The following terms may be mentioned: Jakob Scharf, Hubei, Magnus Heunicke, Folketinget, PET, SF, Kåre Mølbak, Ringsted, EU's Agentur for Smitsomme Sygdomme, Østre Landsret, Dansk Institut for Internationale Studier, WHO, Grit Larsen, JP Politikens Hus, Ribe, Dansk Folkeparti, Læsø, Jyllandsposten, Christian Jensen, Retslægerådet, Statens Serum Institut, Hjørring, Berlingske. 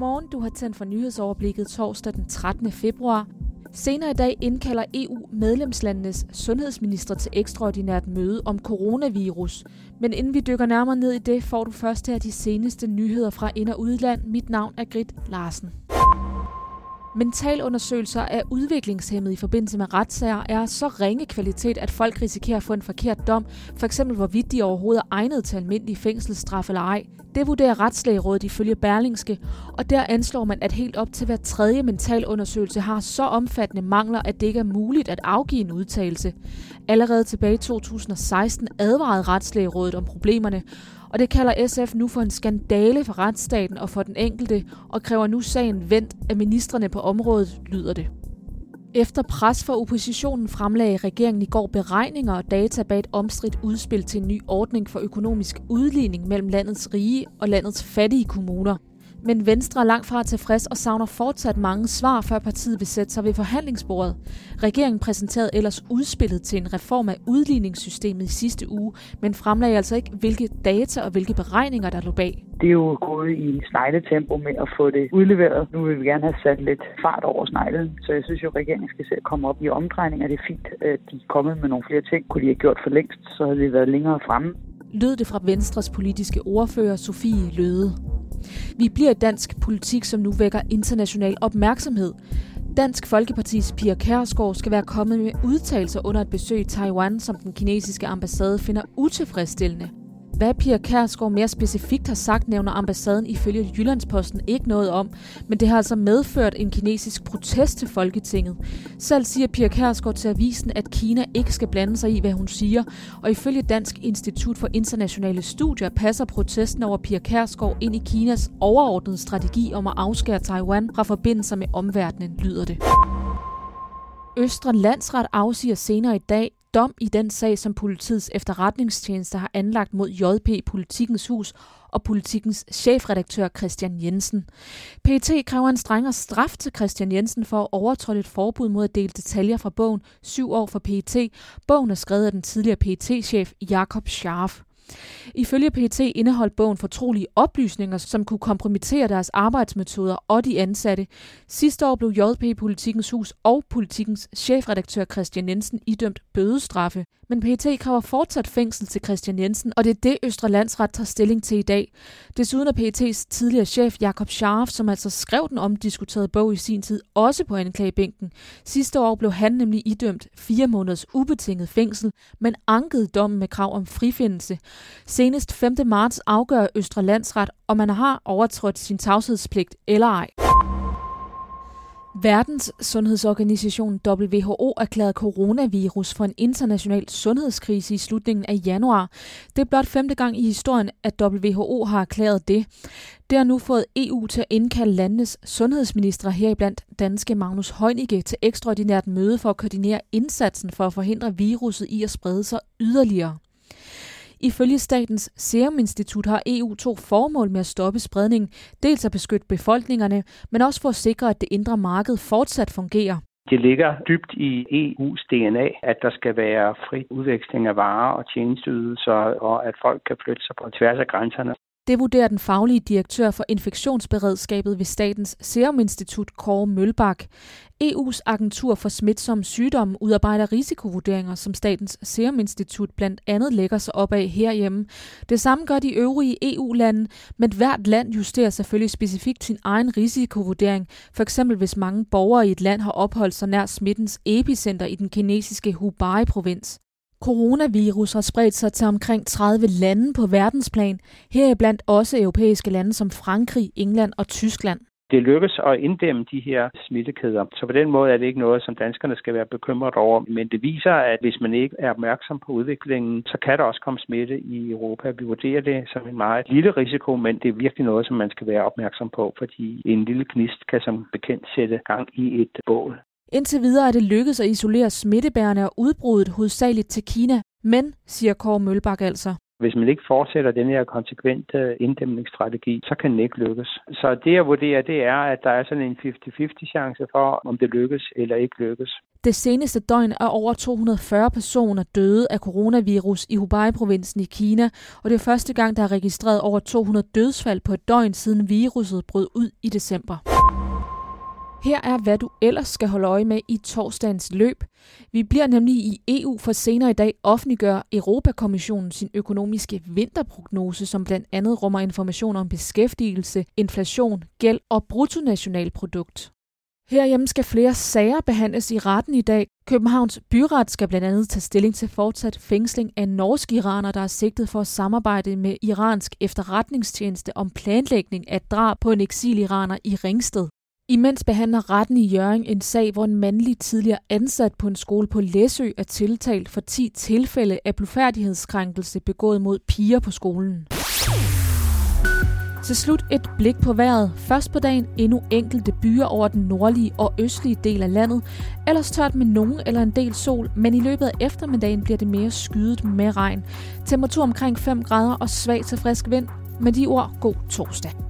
Godmorgen, du har tændt for nyhedsoverblikket torsdag den 13. februar. Senere i dag indkalder EU-medlemslandenes sundhedsminister til ekstraordinært møde om coronavirus. Men inden vi dykker nærmere ned i det, får du først her de seneste nyheder fra ind- og udland. Mit navn er Grit Larsen. Mentalundersøgelser af udviklingshæmmede i forbindelse med retssager er så ringe kvalitet, at folk risikerer at få en forkert dom, f.eks. hvorvidt de overhovedet er egnet til almindelig fængselsstraf eller ej. Det vurderer Retslægerådet ifølge Berlingske, og der anslår man, at helt op til hver tredje mentalundersøgelse har så omfattende mangler, at det ikke er muligt at afgive en udtalelse. Allerede tilbage i 2016 advarede Retslægerådet om problemerne, og det kalder SF nu for en skandale for retsstaten og for den enkelte, og kræver nu sagen vendt af ministrene på området, lyder det. Efter pres fra oppositionen fremlagde regeringen i går beregninger og data bag et omstridt udspil til en ny ordning for økonomisk udligning mellem landets rige og landets fattige kommuner. Men Venstre er langt fra tilfreds og savner fortsat mange svar, før partiet vil sætte sig ved forhandlingsbordet. Regeringen præsenterede ellers udspillet til en reform af udligningssystemet i sidste uge, men fremlagde altså ikke, hvilke data og hvilke beregninger der lå bag. Det er jo gået i snegletempo med at få det udleveret. Nu vil vi gerne have sat lidt fart over sneglen, så jeg synes jo, at regeringen skal se at komme op i omdrejninger. Det er fint, at de er kommet med nogle flere ting. Kunne de have gjort for længst, så havde de været længere fremme. Lød det fra Venstres politiske ordfører Sofie Løde. Vi bliver i dansk politik, som nu vækker international opmærksomhed. Dansk Folkepartis Pia Kjærsgaard skal være kommet med udtalelser under et besøg i Taiwan, som den kinesiske ambassade finder utilfredsstillende. Hvad Pia Kjærsgaard mere specifikt har sagt, nævner ambassaden ifølge Jyllandsposten ikke noget om, men det har altså medført en kinesisk protest til Folketinget. Selv siger Pia Kjærsgaard til avisen, at Kina ikke skal blande sig i, hvad hun siger, og ifølge Dansk Institut for Internationale Studier passer protesten over Pia Kjærsgaard ind i Kinas overordnede strategi om at afskære Taiwan fra forbindelser med omverdenen, lyder det. Østre Landsret afsiger senere i dag dom i den sag, som politiets efterretningstjeneste har anlagt mod JP Politikens Hus og Politikens chefredaktør Christian Jensen. PET kræver en strengere straf til Christian Jensen for at overtræde et forbud mod at dele detaljer fra bogen 7 år for PET. Bogen er skrevet af den tidligere PET-chef Jakob Scharf. Ifølge PET indeholdt bogen fortrolige oplysninger, som kunne kompromittere deres arbejdsmetoder og de ansatte. Sidste år blev JP Politikens Hus og Politikens chefredaktør Christian Jensen idømt bødestraffe. Men PET kræver fortsat fængsel til Christian Jensen, og det er det Østre Landsret tager stilling til i dag. Desuden er PET's tidligere chef Jakob Scharf, som altså skrev den omdiskuterede bog i sin tid, også på anklagebænken. Sidste år blev han nemlig idømt 4 måneders ubetinget fængsel, men ankede dommen med krav om frifindelse. Senest 5. marts afgør Østre Landsret, om man har overtrådt sin tavshedspligt eller ej. Verdens sundhedsorganisation WHO erklærede coronavirus for en international sundhedskrise i slutningen af januar. Det er blot 5. gang i historien, at WHO har erklæret det. Det har nu fået EU til at indkalde landenes sundhedsministre, heriblandt danske Magnus Heunicke, til ekstraordinært møde for at koordinere indsatsen for at forhindre viruset i at sprede sig yderligere. Ifølge Statens Serum Institut har EU 2 formål med at stoppe spredningen, dels at beskytte befolkningerne, men også for at sikre, at det indre marked fortsat fungerer. Det ligger dybt i EU's DNA, at der skal være fri udveksling af varer og tjenesteydelser, og at folk kan flytte sig på tværs af grænserne. Det vurderer den faglige direktør for infektionsberedskabet ved Statens Serum Institut, Kåre Mølbak. EU's Agentur for Smitsomme Sygdomme udarbejder risikovurderinger, som Statens Serum Institut blandt andet lægger sig op af herhjemme. Det samme gør de øvrige EU-lande, men hvert land justerer selvfølgelig specifikt sin egen risikovurdering, f.eks. hvis mange borgere i et land har opholdt sig nær smittens epicenter i den kinesiske Hubei-provins. Coronavirus har spredt sig til omkring 30 lande på verdensplan, heriblandt også europæiske lande som Frankrig, England og Tyskland. Det lykkes at inddæmme de her smittekæder, så på den måde er det ikke noget, som danskerne skal være bekymret over. Men det viser, at hvis man ikke er opmærksom på udviklingen, så kan der også komme smitte i Europa. Vi vurderer det som en meget lille risiko, men det er virkelig noget, som man skal være opmærksom på, fordi en lille gnist kan som bekendt sætte gang i et bål. Indtil videre er det lykkedes at isolere smittebærerne og udbruddet hovedsageligt til Kina, men, siger Kåre Mølbak altså, Hvis man ikke fortsætter den her konsekvente inddæmningsstrategi, så kan den ikke lykkes. Så det jeg vurderer, det er, at der er sådan en 50-50 chance for, om det lykkes eller ikke lykkes. Det seneste døgn er over 240 personer døde af coronavirus i Hubei-provinsen i Kina, og det er første gang, der er registreret over 200 dødsfald på et døgn, siden viruset brød ud i december. Her er, hvad du ellers skal holde øje med i torsdagens løb. Vi bliver nemlig i EU, for senere i dag offentliggør Europakommissionen sin økonomiske vinterprognose, som blandt andet rummer information om beskæftigelse, inflation, gæld og bruttonationalprodukt. Herhjemme skal flere sager behandles i retten i dag. Københavns Byret skal blandt andet tage stilling til fortsat fængsling af norske iranere, der er sigtet for at samarbejde med iransk efterretningstjeneste om planlægning af drab på en eksiliraner i Ringsted. Imens behandler retten i Hjørring en sag, hvor en mandlig tidligere ansat på en skole på Læsø er tiltalt for 10 tilfælde af blufærdighedskrænkelse begået mod piger på skolen. Til slut et blik på vejret. Først på dagen endnu enkelte byer over den nordlige og østlige del af landet. Ellers tørt med nogen eller en del sol, men i løbet af eftermiddagen bliver det mere skyet med regn. Temperatur omkring 5 grader og svag til frisk vind. Med de ord, god torsdag.